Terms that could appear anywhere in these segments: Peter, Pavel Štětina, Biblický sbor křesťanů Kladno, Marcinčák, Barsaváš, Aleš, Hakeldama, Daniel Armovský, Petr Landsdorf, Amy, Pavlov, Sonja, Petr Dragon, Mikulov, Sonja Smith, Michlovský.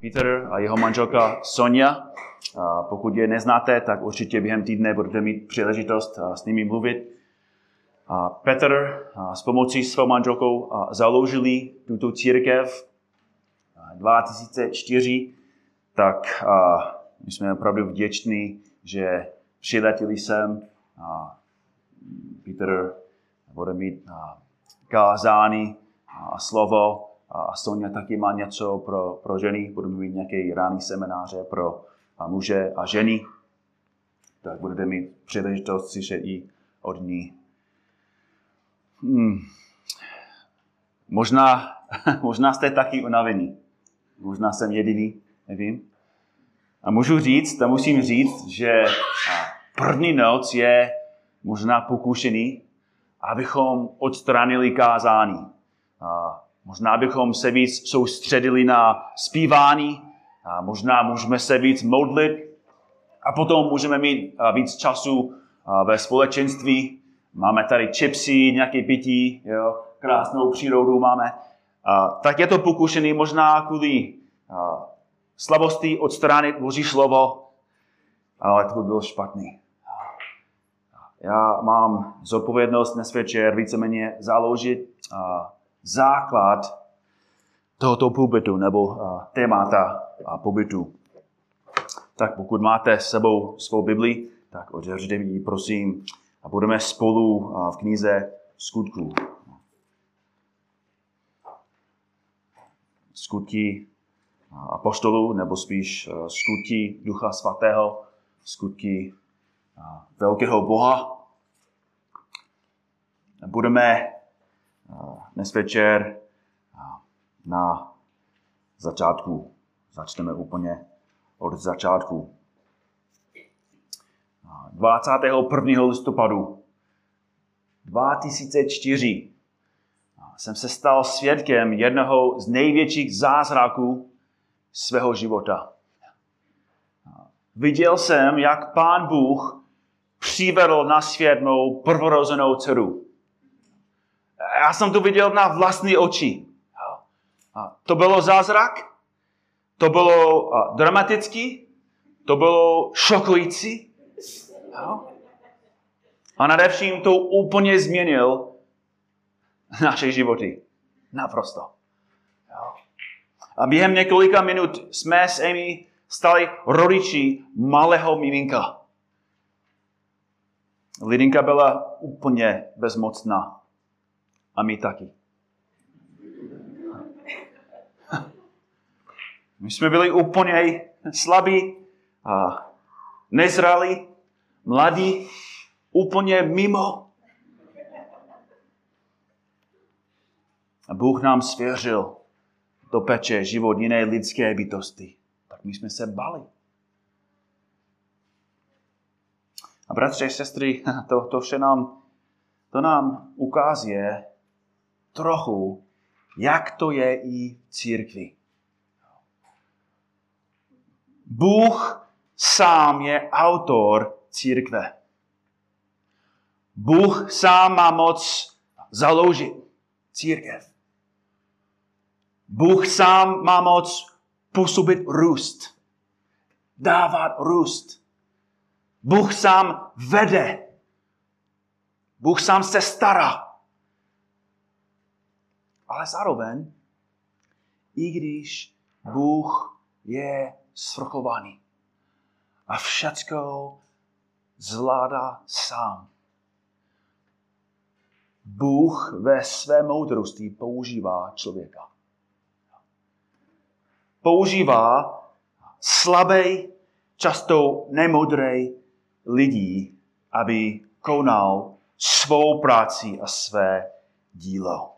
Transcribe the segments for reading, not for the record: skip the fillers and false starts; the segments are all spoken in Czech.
Peter a jeho manželka Sonja. Pokud je neznáte, tak určitě během týdne budete mít příležitost s nimi mluvit. Petr s pomocí svou manželkou založili tuto církev 2004, tak my jsme opravdu vděční, že přiletěli sem. Petr bude mít kázání a slovo a Sonja taky má něco pro ženy. Budeme mít nějaké ranní semináře pro muže a ženy. Tak budete mít příležitost slyšet i od ní. Možná jste taky unavení. Možná jsem jediný, nevím. A musím říct, že první noc je možná pokušený, abychom odstranili kázání. Možná bychom se víc soustředili na zpívání, a možná můžeme se víc modlit a potom můžeme mít víc času ve společenství. Máme tady chipsy, nějaké pití, jo, krásnou přírodu máme. Tak je to pokušený možná kvůli slabosti odstranit Boží slovo, ale to by bylo špatný. Já mám zodpovědnost dnes večer víceméně založit základ tohoto pobytu nebo témata pobytu. Tak pokud máte s sebou svou Bibli, tak otevřete ji, prosím, a budeme spolu v knize Skutků. Skutky apoštolů, nebo spíš skutky Ducha Svatého, skutky velkého Boha. Budeme dnes večer na začátku. Začneme úplně od začátku. 21. listopadu 2004 jsem se stal svědkem jednoho z největších zázraků svého života. Viděl jsem, jak Pán Bůh přivedl na svět mou prvorozenou dceru. Já jsem to viděl na vlastní oči. To bylo zázrak, to bylo dramatický, to bylo šokující. A nadevším to úplně změnil naše životy. Naprosto. A během několika minut jsme s Amy stali rodiči malého miminka. Lidinka byla úplně bezmocná. A my taky. My jsme byli úplně slabí, nezralí, mladí, úplně mimo. A Bůh nám svěřil do péče život jiné lidské bytosti. Tak my jsme se bali. A bratři a sestry, to vše nám ukazuje trochu, jak to je i v církvi. Bůh sám je autor církve. Bůh sám má moc založit církev. Bůh sám má moc působit růst, dávat růst. Bůh sám vede. Bůh sám se stará. Ale zároveň, i když Bůh je svrchovaný a všecko zvládá sám, Bůh ve své moudrosti používá člověka. Používá slabý, často nemoudrý lidí, aby konal svou práci a své dílo.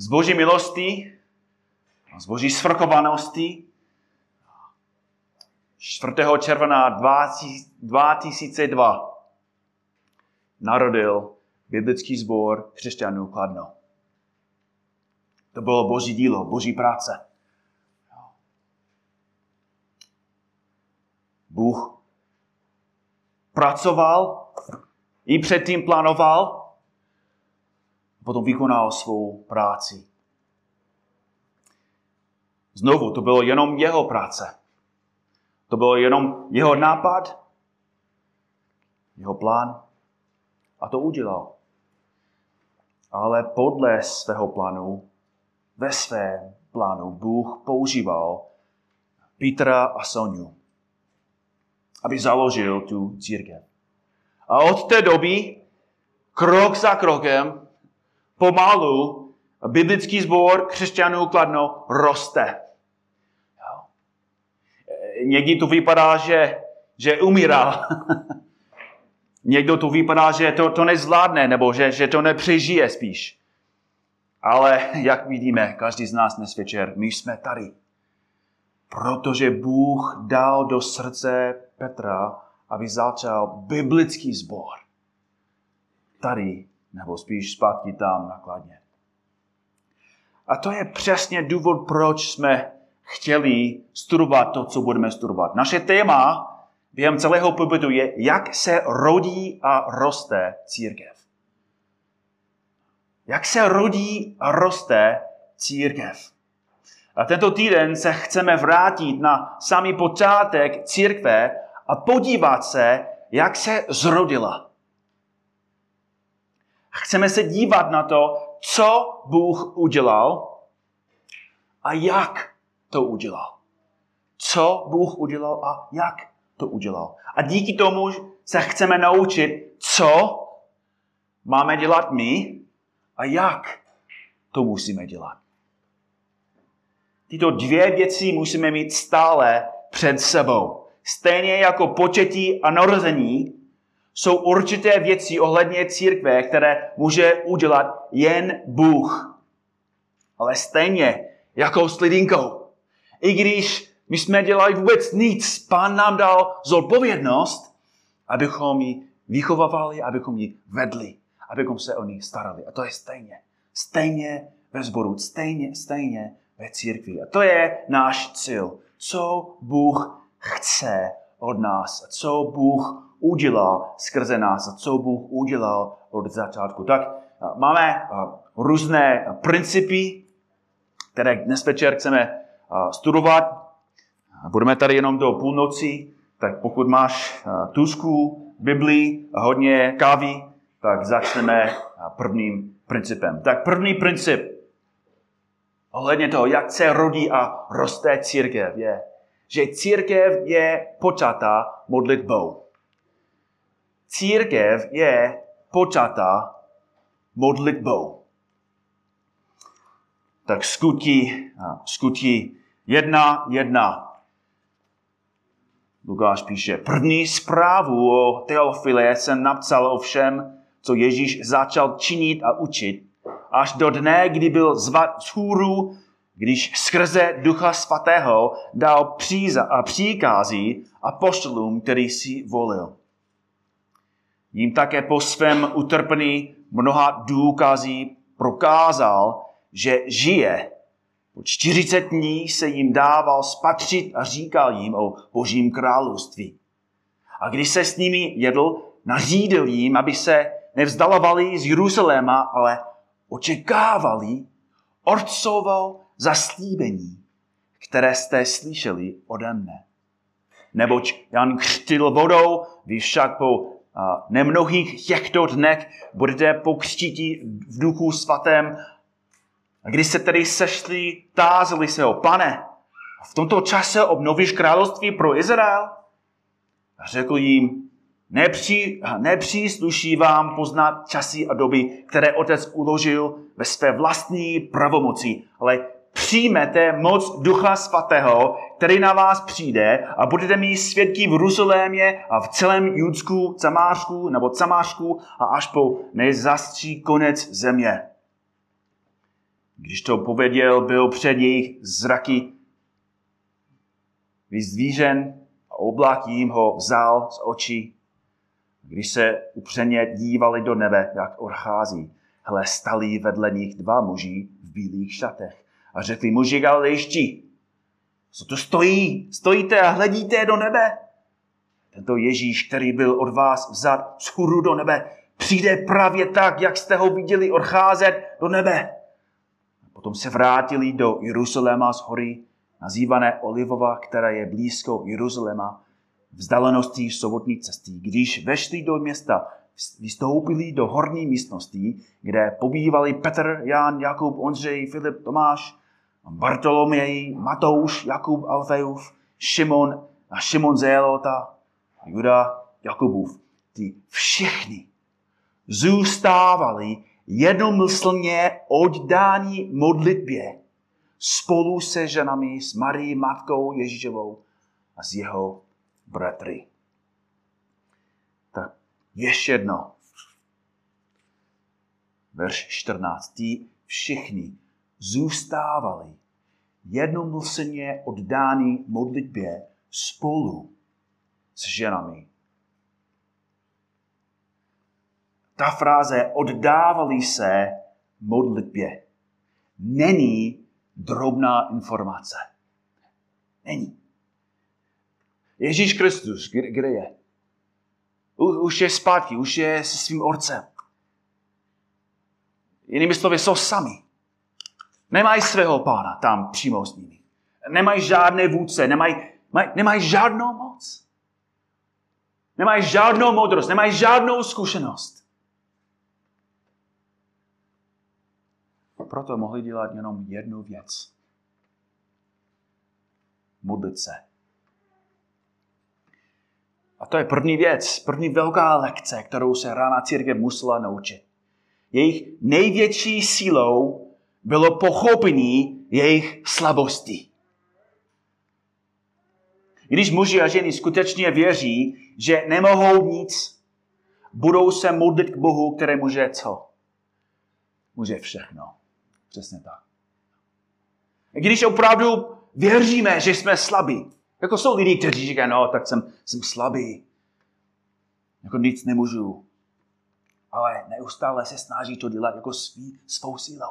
Z Boží milosti a z Boží svrchovanosti 4. června 2002 narodil Biblický sbor křesťanů Kladno. To bylo Boží dílo, Boží práce. Bůh pracoval, i předtím plánoval, potom vykonal svou práci. Znovu, to bylo jenom jeho práce. To bylo jenom jeho nápad, jeho plán. A to udělal. Ale podle svého plánu, ve svém plánu, Bůh používal Petra a Sonju, aby založil tu církev. A od té doby, krok za krokem, pomalu, Biblický sbor křesťanů Kladno roste. Jo. Někdy to vypadá, že umírá. Někdo to vypadá, že to nezvládne, nebo že to nepřežije spíš. Ale jak vidíme, každý z nás dnes večer, my jsme tady. Protože Bůh dal do srdce Petra, aby začal biblický sbor. Tady, nebo spíš zpátky tam na Kladně. A to je přesně důvod, proč jsme chtěli studovat to, co budeme studovat. Naše téma během celého pobytu je, jak se rodí a roste církev. Jak se rodí a roste církev. A tento týden se chceme vrátit na samý počátek církve a podívat se, jak se zrodila. Chceme se dívat na to, co Bůh udělal a jak to udělal. Co Bůh udělal a jak to udělal. A díky tomu se chceme naučit, co máme dělat my a jak to musíme dělat. Tyto dvě věci musíme mít stále před sebou. Stejně jako početí a narození jsou určité věci ohledně církve, které může udělat jen Bůh. Ale stejně jako s lidinkou. I když my jsme dělali vůbec nic, Pán nám dal zodpovědnost, abychom ji vychovávali, abychom ji vedli, abychom se o ní starali. A to je stejně. Stejně ve sboru, stejně ve církvi. A to je náš cíl. Co Bůh chce od nás, co Bůh udělal skrze nás a co Bůh udělal od začátku. Tak máme různé principy, které dnes večer chceme studovat. Budeme tady jenom do půlnoci, tak pokud máš tužku, Bibli, hodně kávy, tak začneme prvním principem. Tak první princip ohledně toho, jak se rodí a roste církev, je, že církev je počata modlitbou. Církev je počata modlitbou. Tak skutí 1:1. Lukáš píše, první zprávu o Teofile jsem napsal o všem, co Ježíš začal činit a učit, až do dne, kdy byl zvat z hůru, když skrze Ducha Svatého dal příkazy apoštolům, který si volil. Jím také po svém utrpení mnoha důkazí prokázal, že žije. Po 40 dní se jim dával spatřit a říkal jim o Božím království. A když se s nimi jedl, nařídil jim, aby se nevzdalovali z Jeruzaléma, ale očekávali Otcovo zaslíbení, které jste slyšeli ode mne. Neboť Jan křtil vodou, vy však po nemnohých těchto dnech budete pokřtíti v Duchu Svatém. A když se tedy sešli, tázeli se ho, Pane, v tomto čase obnovíš království pro Izrael? A řekl jim, nepřísluší vám poznat časy a doby, které Otec uložil ve své vlastní pravomoci, ale přijmete moc Ducha Svatého, který na vás přijde a budete mít svědky v Jeruzalémě a v celém Judsku, Samářsku a až po nejzastří konec země. Když to pověděl, byl před jejich zraky vyzdvížen a oblak jim ho vzal z očí. Když se upřeně dívali do nebe, jak odchází, hle, stali vedle nich dva muži v bílých šatech. A řekli muži galilejští, co to stojí? Stojíte a hledíte do nebe? Tento Ježíš, který byl od vás vzat z hůru do nebe, přijde právě tak, jak jste ho viděli odcházet do nebe. Potom se vrátili do Jeruzaléma z hory, nazývané Olivova, která je blízko Jeruzaléma, vzdáleností sobotní cesty. Když vešli do města, vystoupili do horní místnosti, kde pobývali Petr, Jan, Jakub, Ondřej, Filip, Tomáš, Bartoloměj, Matouš, Jakub, Alfejův, Šimon a Šimon Zélota, Juda, Jakubův. Ty všichni zůstávali jednomyslně oddání modlitbě spolu se ženami, s Marií, matkou Ježíšovou a s jeho bratry. Tak ještě jedno. Verš 14. Ti všichni zůstávali jednomyslně oddání modlitbě spolu s ženami. Ta fráze oddávali se modlitbě není drobná informace. Není. Ježíš Kristus, kde je? Už je zpátky, už je se svým orcem. Jinými slovy, jsou sami. Nemají svého pána tam přímo s nimi. Nemají žádné vůdce, nemají žádnou moc. Nemají žádnou moudrost, nemají žádnou zkušenost. Proto mohli dělat jenom jednu věc. Modlit se. A to je první věc, první velká lekce, kterou se rána církev musela naučit. Jejich největší sílou bylo pochopení jejich slabosti. Když muži a ženy skutečně věří, že nemohou nic, budou se modlit k Bohu, který může co? Může všechno. Přesně tak. Když opravdu věříme, že jsme slabí, jako jsou lidi, kteří říkají, no, tak jsem slabý, jako nic nemůžu, ale neustále se snaží to dělat jako svou sílou,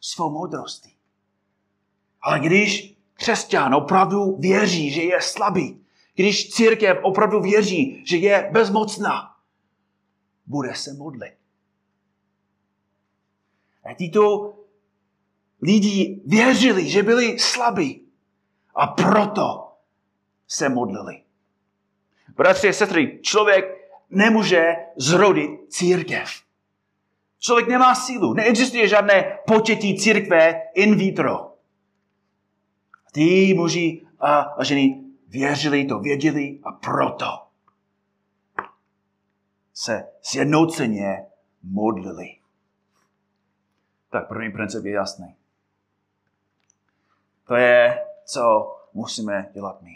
svou moudrostí. Ale když křesťan opravdu věří, že je slabý, když církev opravdu věří, že je bezmocná, bude se modlit. A tyto lidi věřili, že byli slabí a proto se modlili. Bratři a sestry, člověk nemůže zrodit církev. Člověk nemá sílu. Neexistuje žádné početí církve in vitro. Ty muži a ženy věřili, to věděli a proto se sjednoceně modlili. Tak první princip je jasný. To je, co musíme dělat my.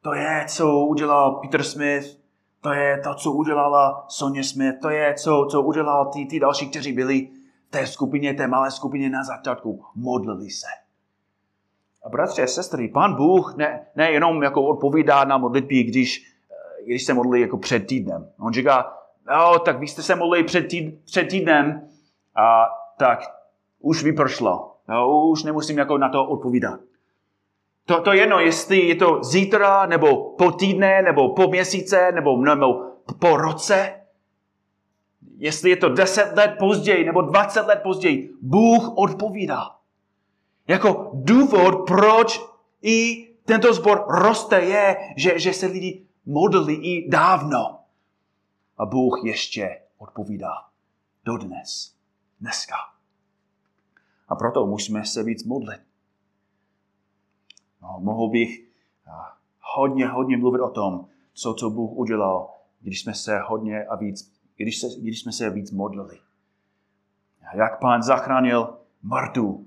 To je, co udělal Peter Smith, to je to, co udělala Sonja Smith, to je, co udělal ty další, kteří byli v té skupině, té malé skupině na začátku. Modlili se. A bratře a sestry, Pán Bůh nejenom jako odpovídá na modlitby, když se modlí jako před týdnem. On říká, no, tak vy jste se modlili před týdnem, a tak už vypršlo. No, už nemusím jako na to odpovídat. To jedno, jestli je to zítra, nebo po týdne, nebo po měsíce, nebo po roce. Jestli je to 10 let později, nebo 20 let později, Bůh odpovídá. Jako důvod, proč i tento sbor roste, je, že se lidi modlí i dávno. A Bůh ještě odpovídá dodnes, dneska. A proto musíme se víc modlit. No, mohl bych hodně mluvit o tom, co Bůh udělal, když jsme se víc modlili. Jak Pán zachránil Martu,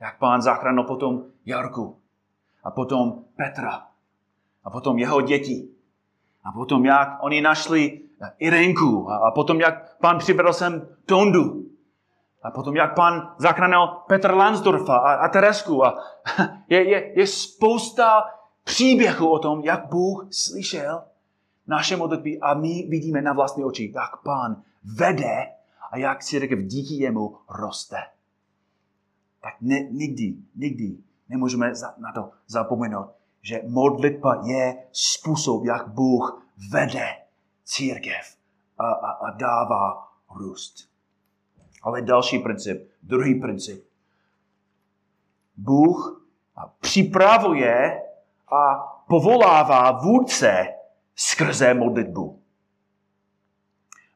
jak Pán zachránil potom Jarku, a potom Petra, a potom jeho děti, a potom jak oni našli Irenku, a potom jak Pán přivedl sem Tondu, a potom jak Pán zachránil Petra Landsdorfa a Teresku. A je spousta příběhů o tom, jak Bůh slyšel naše modlitby a my vidíme na vlastní oči, jak Pán vede a jak církev díky jemu roste. Tak nikdy nemůžeme na to zapomenout, že modlitba je způsob, jak Bůh vede církev a dává růst. Ale další princip, druhý princip. Bůh připravuje a povolává vůdce skrze modlitbu.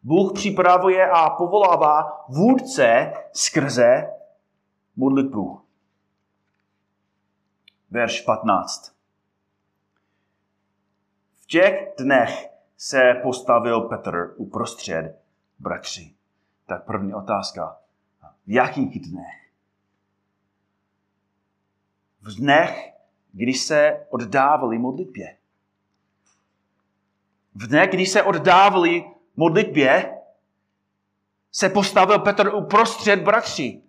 Bůh připravuje a povolává vůdce skrze modlitbu. Verš 15. V těch dnech se postavil Petr uprostřed bratří. Tak první otázka. V jakých dnech? V dnech, kdy se oddávali modlitbě. V dnech, kdy se oddávali modlitbě, se postavil Petr uprostřed bratří.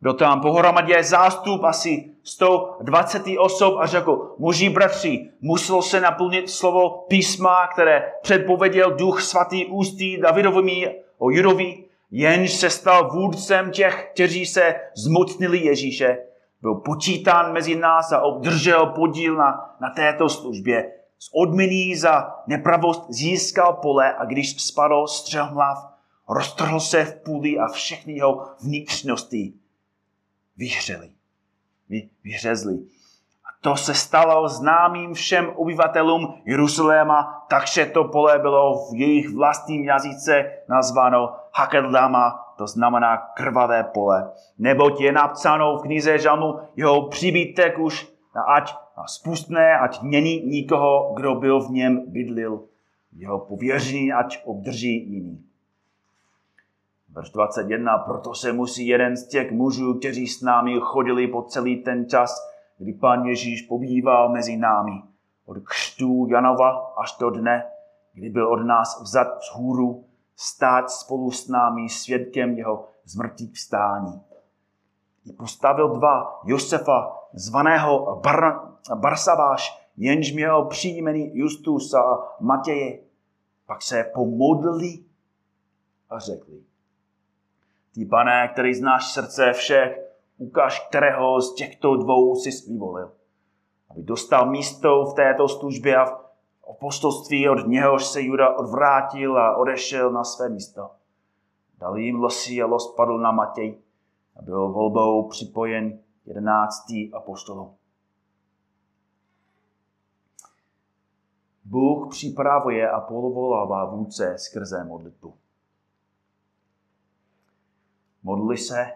Byl tam pohromadě zástup asi 120 osob a řekl: muži bratři, muselo se naplnit slovo písma, které předpověděl Duch Svatý ústy Davidovými o Judovi, jenž se stal vůdcem těch, kteří se zmocnili Ježíše. Byl počítán mezi nás a obdržel podíl na této službě. Z odměny za nepravost získal pole, a když spadl střelhlav, roztrhl se v půli a všechny jeho vnitřnosti vyhřezli. A to se stalo známým všem obyvatelům Jeruzaléma, takže to pole bylo v jejich vlastním jazyce nazváno Hakeldama, to znamená krvavé pole. Neboť je napsáno v knize Žalmu: jeho příbytek už ať spustne, ať není nikoho, kdo byl v něm bydlil. Jeho pověření ať obdrží jiný. Verš 21. Proto se musí jeden z těch mužů, kteří s námi chodili po celý ten čas, kdy Pán Ježíš pobýval mezi námi, od křtu Janova až do dne, kdy byl od nás vzat z hůru, stát spolu s námi svědkem jeho zmrtvých vstání. I postavil dva: Josefa, zvaného Barsaváš, jenž měl příjmení Justus, a Matěje. Pak se pomodlili a řekli: Ty, Pane, který znáš srdce všech, ukáž, kterého z těchto dvou jsi vyvolil, aby dostal místo v této službě a v apostolství, od něhož se Juda odvrátil a odešel na své místo. Dali jim losy a los padl na Matěj a byl volbou připojen 11 apostolům. Bůh připravuje a povolává vůdce skrze modlitbu. Modli se,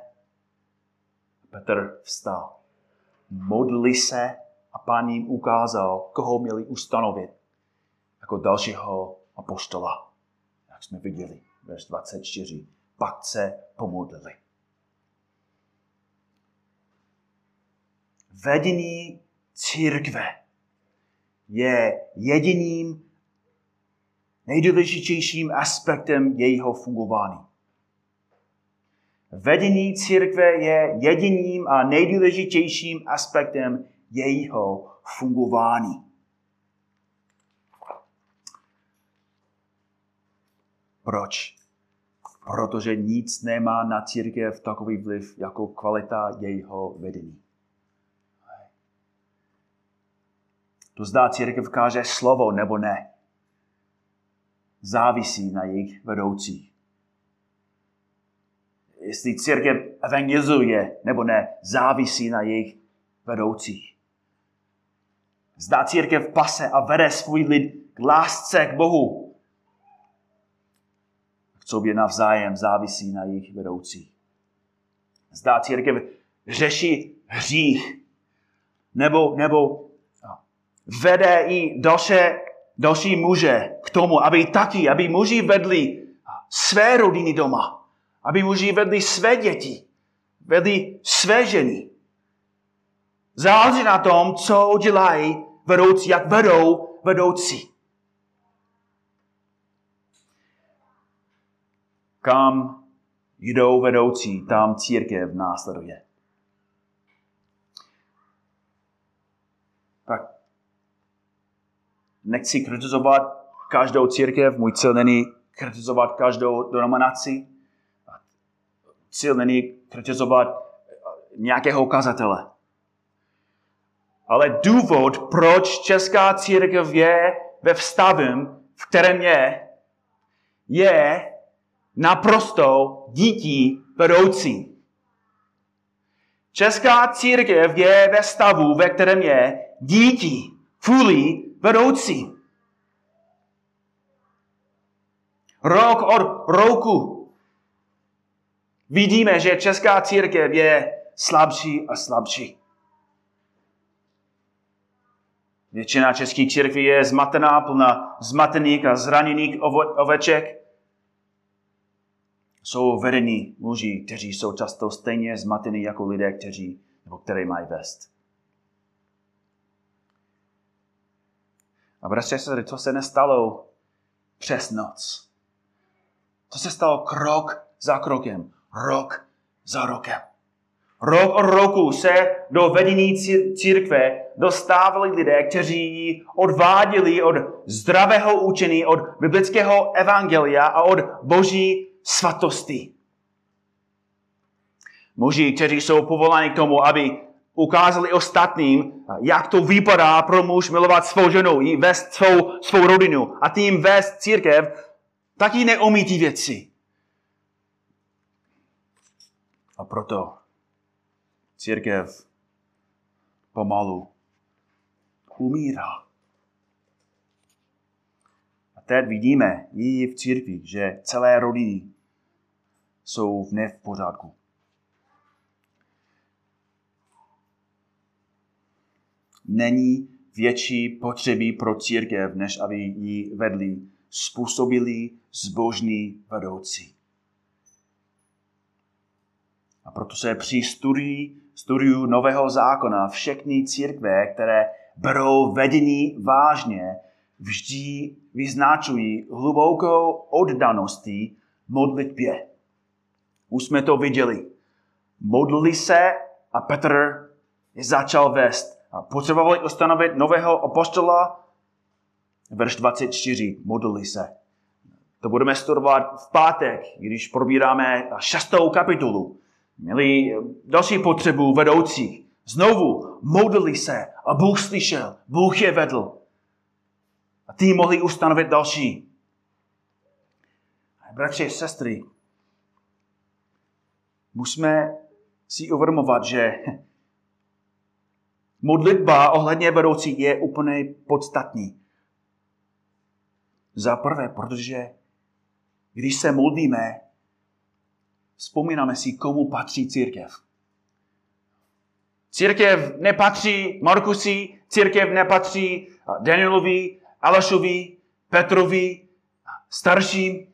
Petr vstal. Modli se a Pán jim ukázal, koho měli ustanovit jako dalšího apoštola. Jak jsme viděli, verš 24. Pak se pomodlili. Vedení církve je jediným nejdůležitějším aspektem jejího fungování. Vedení církve je jediným a nejdůležitějším aspektem jejího fungování. Proč? Protože nic nemá na církev takový vliv jako kvalita jejího vedení. To, zda církev káže slovo nebo ne, závisí na jejich vedoucích. Jestli církev evangelizuje nebo ne, závisí na jejich vedoucích. Zda církev pase a vede svůj lid k lásce k Bohu, k sobě navzájem, závisí na jejich vedoucích. Zda církev řeší hřích nebo vede i další muže k tomu, aby muži vedli své rodiny doma. Aby muži vedli své děti, vedli své ženy. Záleží na tom, co dělají vedoucí, jak vedou vedoucí. Kam jdou vedoucí, tam církev následuje. Tak nechci kritizovat každou církev, můj cíl není kritizovat každou denominaci. Cíl není kritizovat nějakého kazatele. Ale důvod, proč česká církev je ve stavu, v kterém je naprosto díky vedoucím. Česká církev je ve stavu, ve kterém je dítí, fulí, vedoucí. Rok od roku vidíme, že česká církev je slabší a slabší. Většina českých církví je zmatená, plná zmatených a zraněných oveček. Jsou vedení muži, kteří jsou často stejně zmatení jako lidé, které mají vést. A bratře, to se nestalo přes noc. To se stalo krok za krokem, rok za rokem. Rok od roku se do vedení církve dostávali lidé, kteří ji odváděli od zdravého učení, od biblického evangelia a od boží svatosti. Muži, kteří jsou povoláni k tomu, aby ukázali ostatním, jak to vypadá pro muž milovat svou ženu, i vést svou rodinu a tím vést církev, taky neumí ty věci. A proto církev pomalu umírá. A teď vidíme i v církvi, že celé rodiny jsou v nepořádku. Není větší potřeby pro církev, než aby ji vedli způsobili zbožní vedoucí. A proto se při studiu Nového zákona všechny církve, které berou vedení vážně, vždy vyznačují hlubokou oddaností modlitbě. Už jsme to viděli. Modlili se a Petr začal vést. A potřebovali ustanovit nového apoštola. Verš 24. Modlili se. To budeme studovat v pátek, když probíráme 6. kapitolu. Měli další potřebu vedoucích. Znovu modlili se a Bůh slyšel, Bůh je vedl. A ty mohli ustanovit další. Bratři a sestry, musíme si uvědomovat, že modlitba ohledně vedoucích je úplně podstatný. Za prvé, protože když se modlíme, vzpomínáme si, komu patří církev. Církev nepatří Markusi, církev nepatří Danielovi, Alešovi, Petrovi, starším.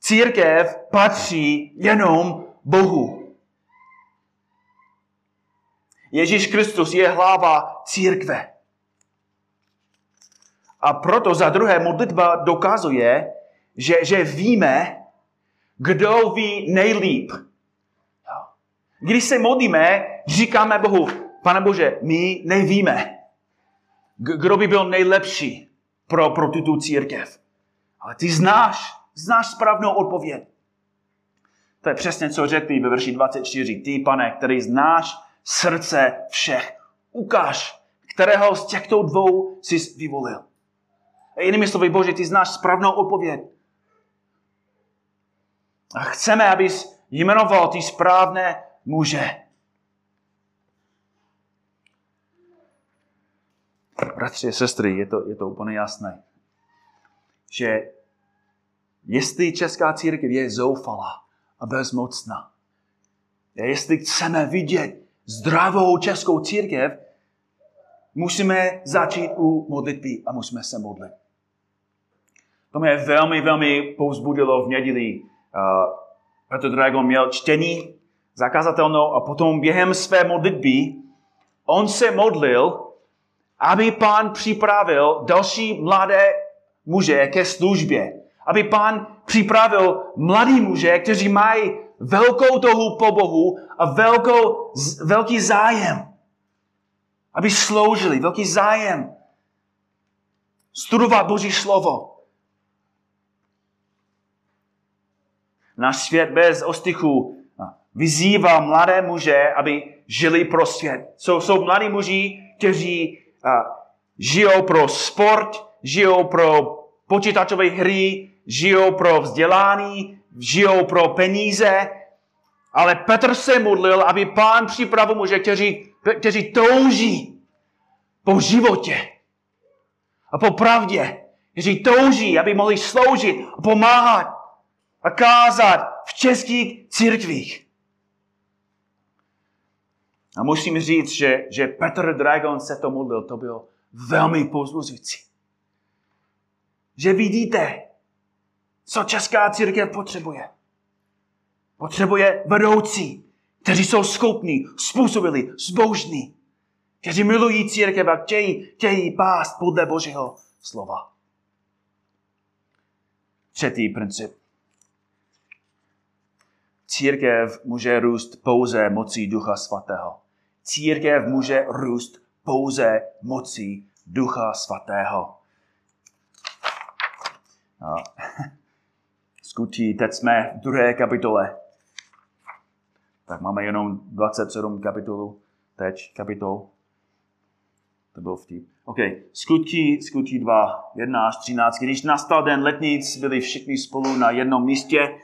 Církev patří jenom Bohu. Ježíš Kristus je hlava církve. A proto za druhé modlitba dokazuje, že víme, kdo ví nejlíp. Když se modlíme, říkáme Bohu, Pane Bože, my nevíme, kdo by byl nejlepší pro tuto církev. Ale ty znáš správnou odpověď. To je přesně, co řekli ve verši 24. Ty, Pane, který znáš srdce všech, ukáž, kterého z těchto dvou jsi vyvolil. Jinými slovy, Bože, ty znáš správnou odpověď. A chceme, abys jmenoval ty správné muže. Bratři a sestry, je to úplně jasné, že jestli česká církev je zoufalá a bezmocná, a jestli chceme vidět zdravou českou církev, musíme začít u modlitby a musíme se modlit. To mě velmi, velmi povzbudilo v neděli. Petr Dragon měl čtení zakazatelnou a potom během své modlitby on se modlil, aby Pán připravil další mladé muže ke službě. Aby Pán připravil mladý muže, kteří mají velkou touhu po Bohu a velký zájem. Aby sloužili, velký zájem. Studovat Boží slovo. Náš svět bez ostychu vyzývá mladé muže, aby žili pro svět. Jsou mladí muži, kteří žijou pro sport, žijou pro počítačové hry, žijou pro vzdělání, žijou pro peníze. Ale Petr se modlil, aby Pán připravil muže, kteří touží po životě a po pravdě. Kteří touží, aby mohli sloužit, pomáhat a kázat v českých církvích. A musím říct, že Petr Dragon se to modlil, to bylo velmi povzbuzující. Že vidíte, co česká církev potřebuje. Potřebuje vedoucí, kteří jsou schopní, způsobili, zbožní, kteří milují církev a chtějí pást podle Božího slova. Třetí princip. Církev může růst pouze mocí Ducha Svatého. Církev může růst pouze mocí Ducha Svatého. Skutí, teď jsme v 2. kapitole. Tak máme jenom 27 kapitolů. Teď kapitol. To byl vtip. OK. Skutí 2, 1 až 13. Když nastal den letnic, byli všichni spolu na jednom místě.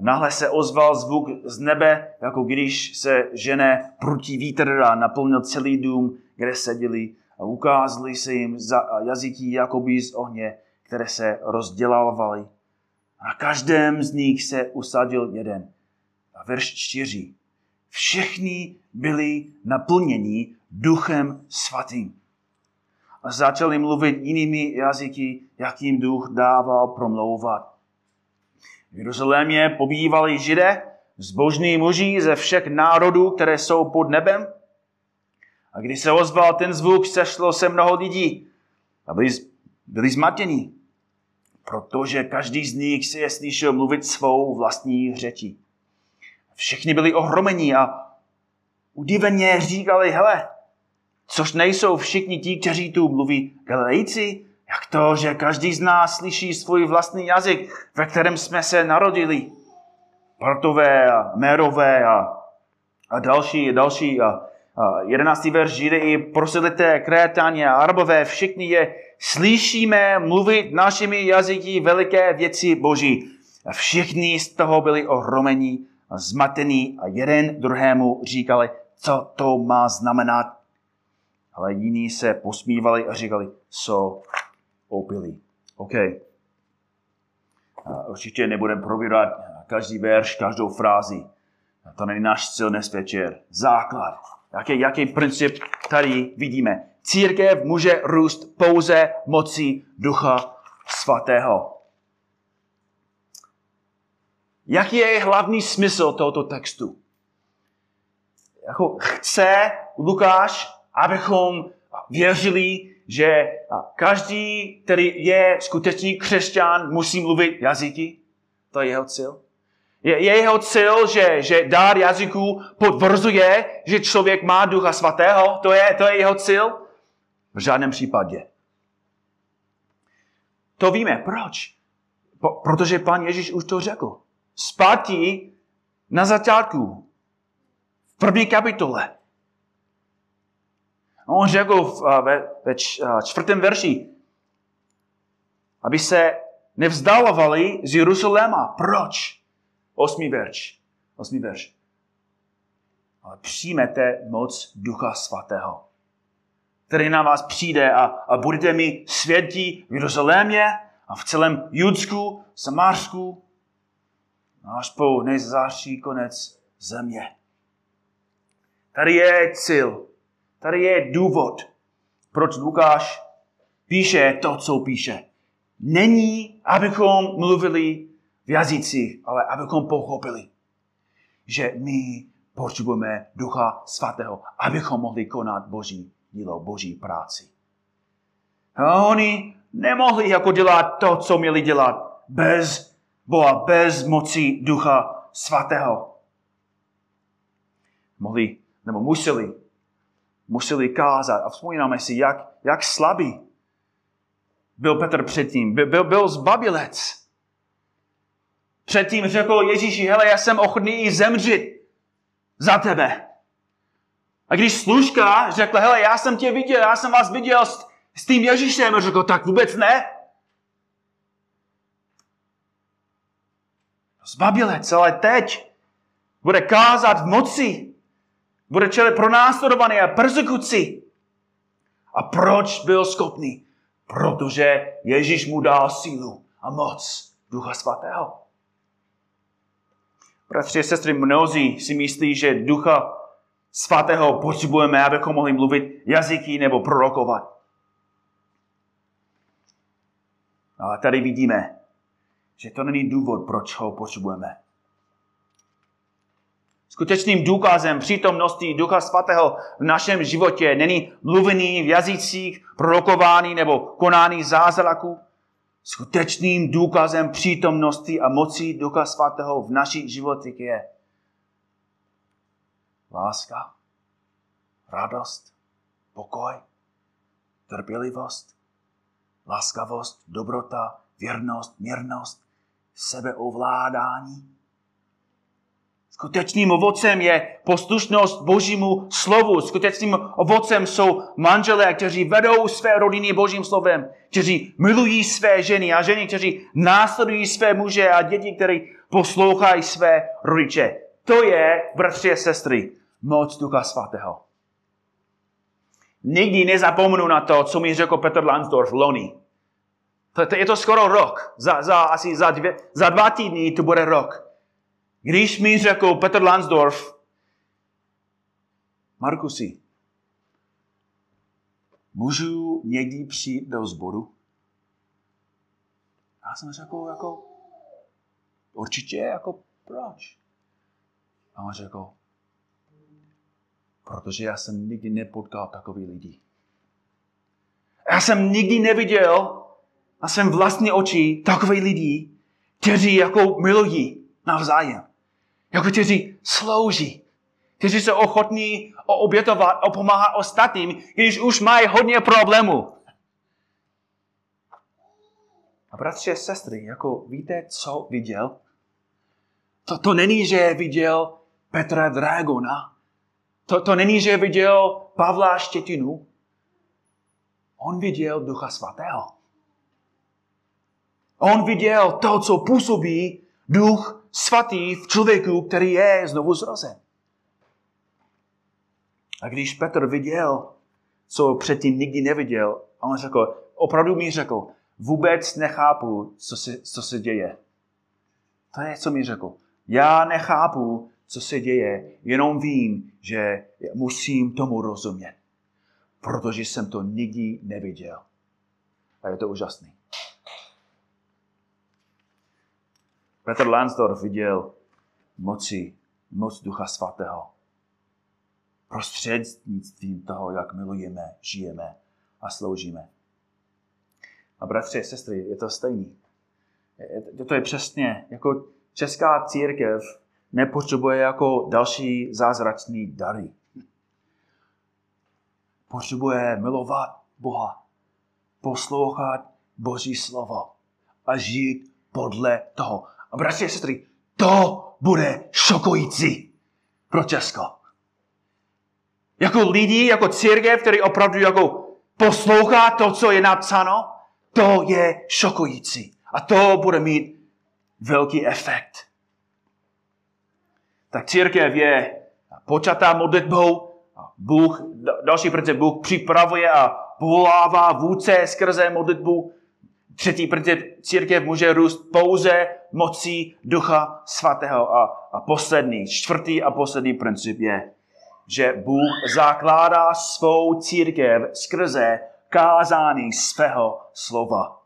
Náhle se ozval zvuk z nebe, jako když se žene proti vítr a naplnil celý dům, kde seděli a ukázali se jim jazyky jakoby z ohně, které se rozdělávaly. Na každém z nich se usadil jeden. A verš 4. Všichni byli naplněni Duchem Svatým. A začali mluvit jinými jazyky, jakým Duch dával promlouvat. V Jeruzalémě pobývali Židé, zbožní muži ze všech národů, které jsou pod nebem. A když se ozval ten zvuk, sešlo se mnoho lidí a byli zmatěni, protože každý z nich si je slyšel mluvit svou vlastní řečí. Všichni byli ohromeni a udiveně říkali, hele, což nejsou všichni ti, kteří tu mluví Galilejci? Jak to, že každý z nás slyší svůj vlastní jazyk, ve kterém jsme se narodili? Partové a Mérové a další. A 11. verš Židy i prosedlité, Kréťané a Arabové, všichni je slyšíme mluvit našimi jazyky veliké věci Boží. A všichni z toho byli ohromení a zmatení a jeden druhému říkali, co to má znamenat. Ale jiní se posmívali a říkali, co opilí. OK. Určitě nebudeme probírat každý verš, každou frázi. To není náš cíl dnes večer. Základ. Jaký princip tady vidíme? Církev může růst pouze mocí Ducha Svatého. Jaký je hlavní smysl tohoto textu? Chce Lukáš, abychom věřili, že každý, který je skutečný křesťan, musí mluvit jazyky. To je jeho cíl. Je jeho cíl, že dár jazyků potvrzuje, že člověk má Ducha Svatého. To je jeho cíl? V žádném případě. To víme. Proč? Protože Pán Ježíš už to řekl. Zpátky na začátku. V 1. kapitole. On řekl ve 4. verši, aby se nevzdalovali z Jeruzaléma. Proč? 8. verš. Ale přijmete moc Ducha Svatého, který na vás přijde a budete mi svědky v Jeruzalémě a v celém Judsku, Samársku až po nejzáří konec země. Tady je cíl. Tady je důvod, proč Lukáš píše to, co píše. Není, abychom mluvili v jazycích, ale abychom pochopili, že my potřebujeme Ducha Svatého, abychom mohli konat Boží dílo, Boží práci. A oni nemohli jako dělat to, co měli dělat bez Boha, bez moci Ducha Svatého. Mohli, nebo museli kázat. A vzpomínáme si, jak slabý byl Petr předtím. Byl zbabilec. Předtím řekl Ježíši, hele, já jsem ochotný i zemřít za tebe. A když služka řekla, hele, já jsem tě viděl, já jsem vás viděl s tím Ježíšem, a řekl, tak vůbec ne. Zbabilec, ale teď bude kázat v moci, bude čelit pronásledování a persekuci. A proč byl schopný? Protože Ježíš mu dal sílu a moc Ducha Svatého. Bratři a sestry, mnozí si myslí, že Ducha Svatého potřebujeme, abychom mohli mluvit jazyky nebo prorokovat. Ale tady vidíme, že to není důvod, proč ho potřebujeme. Skutečným důkazem přítomnosti Ducha Svatého v našem životě není mluvení v jazycích, prorokování nebo konání zázraků. Skutečným důkazem přítomnosti a moci Ducha Svatého v našich životech je láska, radost, pokoj, trpělivost, laskavost, dobrota, věrnost, mírnost, sebeovládání. Skutečným ovocem je poslušnost Božímu slovu. Skutečným ovocem jsou manželé, kteří vedou své rodiny Božím slovem, kteří milují své ženy a ženy, kteří následují své muže a děti, kteří poslouchají své rodiče. To je, bratři a sestry, moc Ducha Svatého. Nikdy nezapomenu na to, co mi řekl Petr Landsdorf loni. Je to skoro rok. Asi za 2 týdny to bude rok. Když mi řekl Petr Landsdorf, Markusi, můžu někdy přijít do sboru? Já jsem řekl, určitě, proč? A on řekl, protože já jsem nikdy nepotkal takový lidi. Já jsem nikdy neviděl na svém vlastní oči takový lidi, kteří milují navzájem. Kteří slouží. Kteří jsou ochotní obětovat a pomáhat ostatním, když už mají hodně problémů. A bratři a sestry, víte, co viděl? To není, že viděl Petra Dragona. To není, že viděl Pavla Štětinu. On viděl Ducha Svatého. On viděl to, co působí Duch Svatý v člověku, který je znovu zrozen. A když Petr viděl, co předtím nikdy neviděl, on řekl, opravdu mi řekl, vůbec nechápu, co se děje. To je, co mi řekl. Já nechápu, co se děje, jenom vím, že musím tomu rozumět. Protože jsem to nikdy neviděl. A je to úžasný. Petr Landsdorf viděl moc Ducha Svatého. Prostřednictvím toho, jak milujeme, žijeme a sloužíme. A bratři a sestry, je to stejný. To je přesně, česká církev nepotřebuje další zázračný dary. Potřebuje milovat Boha, poslouchat Boží slovo a žít podle toho. A bratři a sestry, to bude šokující pro Česko. Lidi, církev, který opravdu poslouchá to, co je napsáno, to je šokující. A to bude mít velký efekt. Tak církev je počatá modlitbou. Bůh připravuje a povolává vůdce skrze modlitbu. Třetí princip, církev může růst pouze mocí Ducha Svatého. A poslední, čtvrtý a poslední princip je, že Bůh zakládá svou církev skrze kázání svého slova.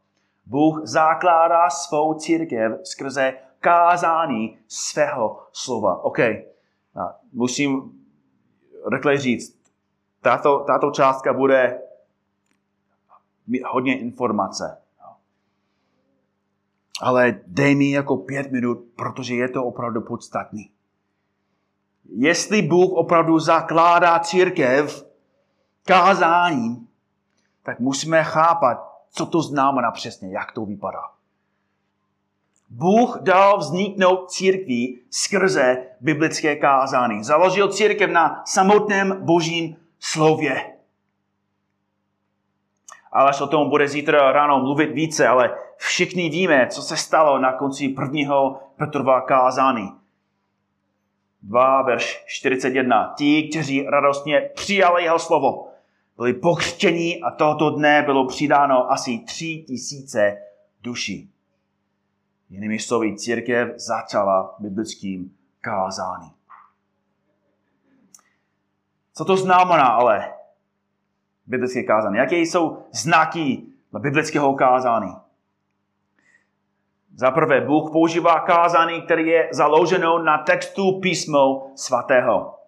Bůh zakládá svou církev skrze kázání svého slova. OK, musím rychle říct, tato částka bude mít hodně informace. Ale dej mi 5 minut, protože je to opravdu podstatný. Jestli Bůh opravdu zakládá církev kázáním, tak musíme chápat, co to znamená přesně, jak to vypadá. Bůh dal vzniknout církví skrze biblické kázání. Založil církev na samotném Božím slově. Aleš o tom bude zítra ráno mluvit více, ale všichni víme, co se stalo na konci prvního Petrova kázání. 2, verš 41. Ti, kteří radostně přijali jeho slovo, byli pokřtěni a tohoto dne bylo přidáno asi 3 000 duší. Jinými slovy, církev začala biblickým kázání. Co to znamená ale biblické kázání? Jaké jsou znaky biblického kázání? Za prvé, Bůh používá kázání, které je založeno na textu písmo svatého.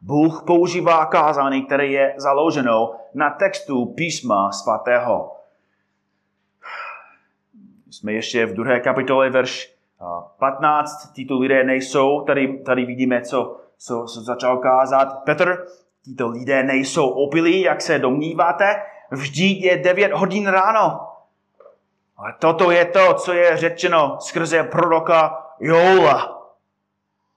Bůh používá kázání, které je založeno na textu písma svatého. Jsme ještě v 2. kapitole, verš 15. Tito lidé nejsou, tady vidíme, co začal kázat Petr. Tito lidé nejsou opilí, jak se domníváte. Vždyť je 9 hodin ráno. Ale toto je to, co je řečeno skrze proroka Joela.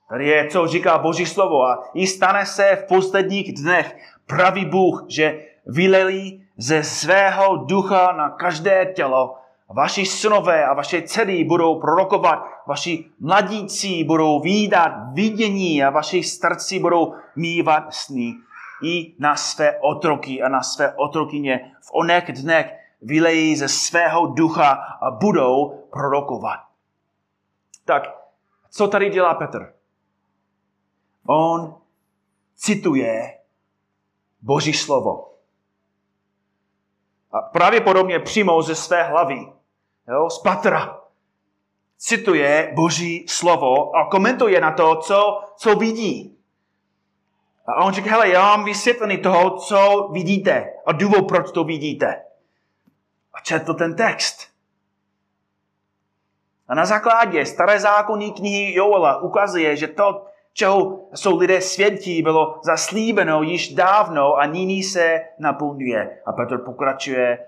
Tady je, co říká Boží slovo. A i stane se v posledních dnech pravý Bůh, že vylelí ze svého ducha na každé tělo. Vaši synové a vaše dcery budou prorokovat, vaši mladíci budou vídat vidění a vaši starci budou mívat sny. I na své otroky a na své otrokyně v oněch dnech vylejí ze svého ducha a budou prorokovat. Tak, co tady dělá Petr? On cituje Boží slovo. A pravděpodobně přímo ze své hlavy, z patra. Cituje Boží slovo a komentuje na to, co vidí. A on říká, hele, já mám vysvětlení toho, co vidíte a důvod, proč to vidíte. A četl ten text. A na základě staré zákonní knihy Joela ukazuje, že to, čeho jsou lidé svědky, bylo zaslíbeno již dávno a nyní se naplňuje. A Petr pokračuje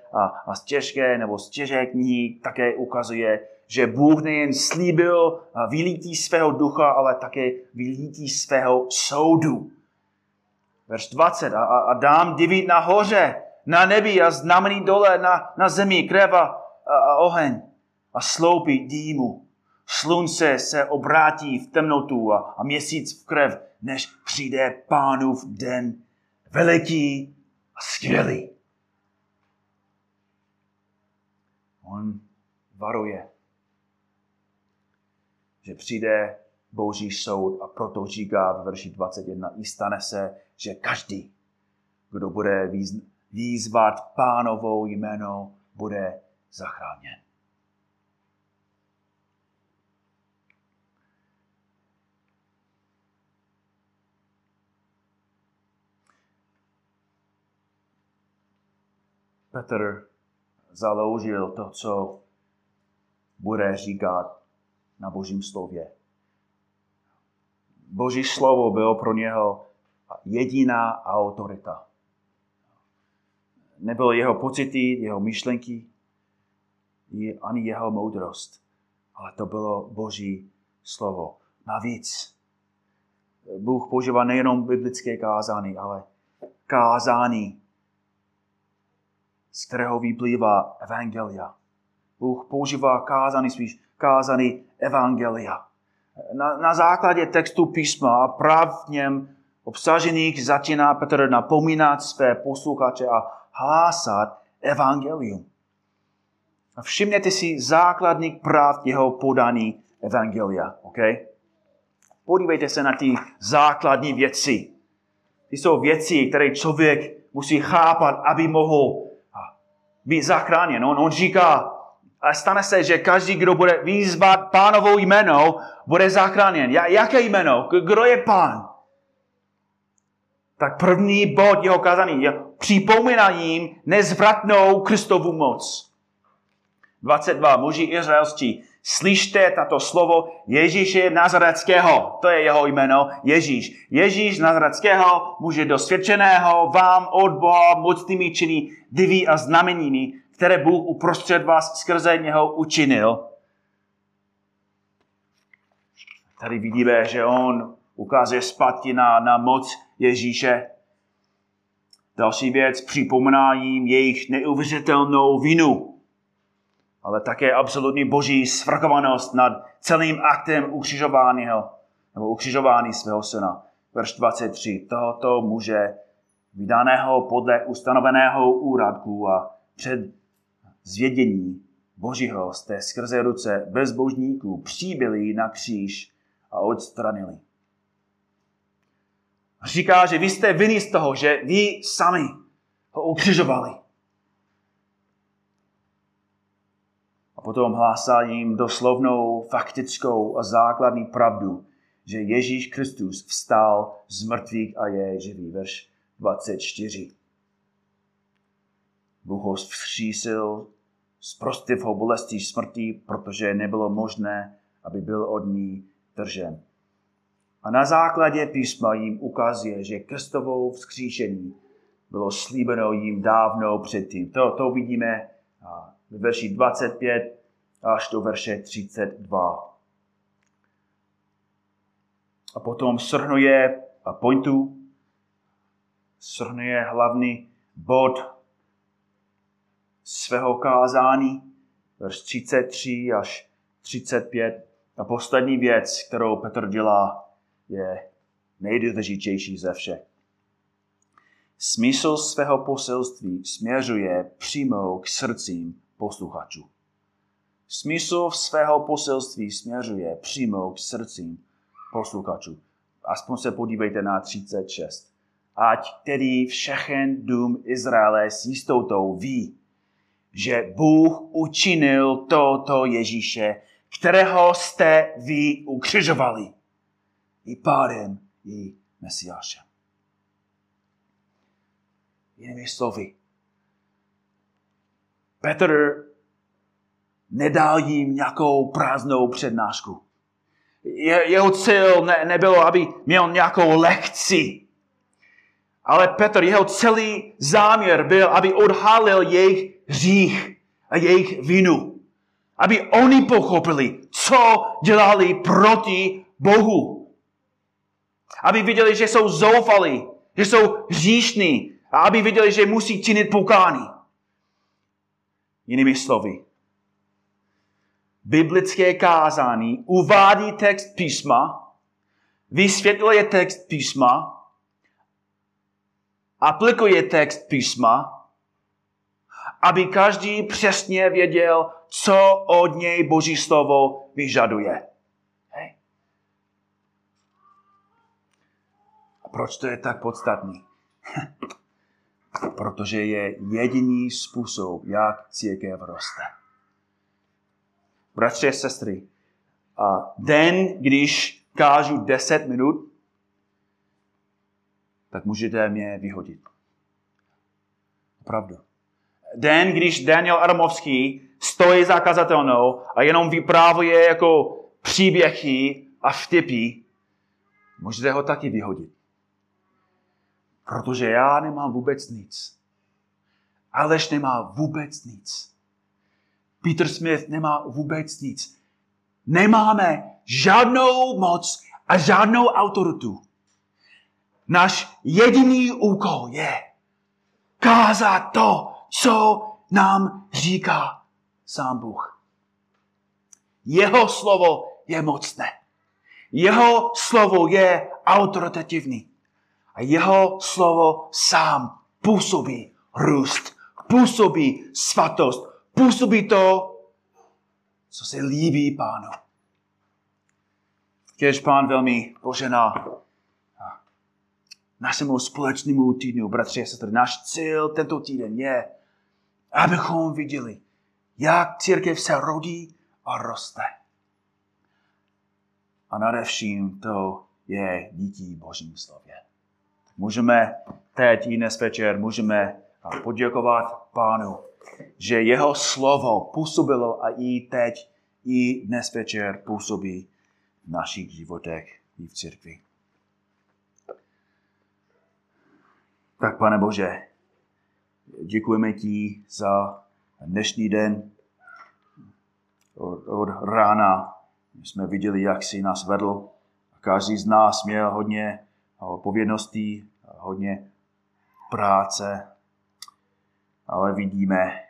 a z těžké nebo z těžké knihy také ukazuje, že Bůh nejen slíbil vylítí svého ducha, ale také vylítí svého soudu. Verš 20. A dám diví nahoře, na nebi a znamení dole, na zemi, krev a oheň a sloupy dýmu. Slunce se obrátí v temnotu a měsíc v krev, než přijde Pánův den veliký a skvělý. On varuje, že přijde Boží soud a proto říká v verši 21 i stane se, že každý, kdo bude výzvat Pánovo jméno, bude zachráněn. Petr založil to, co bude říkat na Božím slově. Boží slovo bylo pro něho jediná autorita. Nebylo jeho pocity, jeho myšlenky, ani jeho moudrost, ale to bylo Boží slovo. Navíc Bůh používá nejenom biblické kázání, ale kázání, z kterého vyplývá evangelia. Bůh používá kázání, spíš kázání evangelia. Na základě textu písma a práv v něm obsažených začíná Petr napomínat své posluchače a hlásat evangelium. A všimněte si základních práv jeho podání evangelia. Okay? Podívejte se na ty základní věci. Ty jsou věci, které člověk musí chápat, aby mohl být zachráněn. On říká, a stane se, že každý, kdo bude vyzvat Pánovo jméno, bude zachráněn. Jaké jméno? Kdo je Pán? Tak první bod jeho kázání je připomíná jim nezvratnou Kristovu moc. 22. Muži izraelští, slyšte tato slovo Ježíše Nazareckého. To je jeho jméno Ježíš. Ježíš Nazareckého, muže dosvědčeného vám od Boha mocnými činy, diví a znameními, které Bůh uprostřed vás skrze něho učinil. Tady vidíme, že on ukazuje zpátky na moc Ježíše. Další věc, připomíná jim jejich neuvěřitelnou vinu, ale také absolutní Boží svrchovanost nad celým aktem ukřižování. nebo ukřižování svého syna. Verš 23. Tohoto muže vydaného podle ustanoveného úradku a před zvědění Božího jste skrze ruce bezbožníků přibili na kříž a odstranili. Říká, že vy jste vinni z toho, že vy sami ho ukřižovali. A potom hlásá jim doslovnou, faktickou a základní pravdu, že Ježíš Kristus vstal z mrtvých a je živý. Verš 24. Bůh ho vzkřísil, zprostiv ho bolesti smrti, protože nebylo možné, aby byl od ní držen. A na základě písma jim ukazuje, že Kristovo vzkříšení bylo slíbeno jim dávno předtím. To vidíme ve verši 25 až do verše 32. A potom shrnuje pointu, shrnuje hlavní bod svého kázání, verš 33 až 35. A poslední věc, kterou Petr dělá, je nejdůležitější ze všech. Smysl svého poselství směřuje přímo k srdcím posluchačů. Smysl svého poselství směřuje přímo k srdcím posluchačů. Aspoň se podívejte na 36. Ať tedy všechen dům Izraele s jistotou ví, že Bůh učinil toto Ježíše, kterého jste vy ukřižovali, i pádem, i Mesiášem. Jinými slovy, Petr nedal jim nějakou prázdnou přednášku. Jeho cíl nebylo, aby měl nějakou lekci. Ale Petr, jeho celý záměr byl, aby odhalil jejich hřích a jejich vinu. Aby oni pochopili, co dělali proti Bohu. Aby viděli, že jsou zoufalí, že jsou hříšní a aby viděli, že musí činit pokání. Jinými slovy, biblické kázání uvádí text písma, vysvětluje text písma, aplikuje text písma, aby každý přesně věděl, co od něj Boží slovo vyžaduje. Hej. A proč to je tak podstatný? Protože je jediný způsob, jak církev roste. Bratři a sestry, a den, když kážu 10 minut, tak můžete mě vyhodit. Opravdu. Den, když Daniel Armovský stojí za kazatelnou a jenom vyprávuje jako příběhy a vtipy, můžete ho taky vyhodit. Protože já nemám vůbec nic. Aleš nemá vůbec nic. Peter Smith nemá vůbec nic. Nemáme žádnou moc a žádnou autoritu. Náš jediný úkol je kázat to, co nám říká sám Bůh. Jeho slovo je mocné. Jeho slovo je autoritativní. A jeho slovo sám působí růst, působí svatost, působí to, co se líbí Pánu. Kéž Pán velmi požená našemu společnému týdnu, bratři a sestry. Náš cíl tento týden je, abychom viděli, jak církev se rodí a roste. A nadevším to je díky Božím slově. Můžeme teď i dnes večer poděkovat Pánu, že jeho slovo působilo a i teď, i dnes večer působí v našich životech i v církvi. Tak, Pane Bože, děkujeme ti za dnešní den. Od rána jsme viděli, jak jsi nás vedl. Každý z nás měl hodně odpovědností, hodně práce, ale vidíme,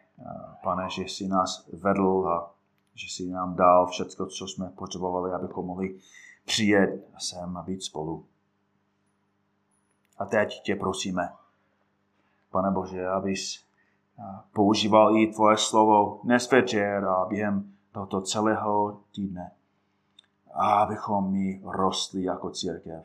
Pane, že jsi nás vedl a že jsi nám dal všecko, co jsme potřebovali, abychom mohli přijet sem a být spolu. A teď tě prosíme, Pane Bože, abys používal i tvoje slovo dnes večer a během tohoto celého týdne, abychom my rostli jako církev.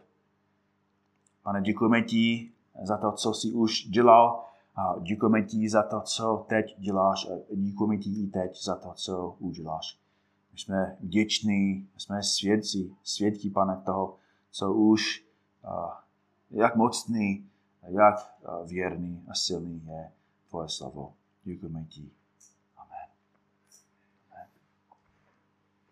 Pane, děkujeme ti za to, co jsi už dělal, a děkujeme ti za to, co teď děláš, a děkujeme ti i teď za to, co uděláš. My jsme vděční, jsme svědky, Pane, toho, co už, jak mocný, jak věrný a silný je tvoje slovo. Děkujeme ti.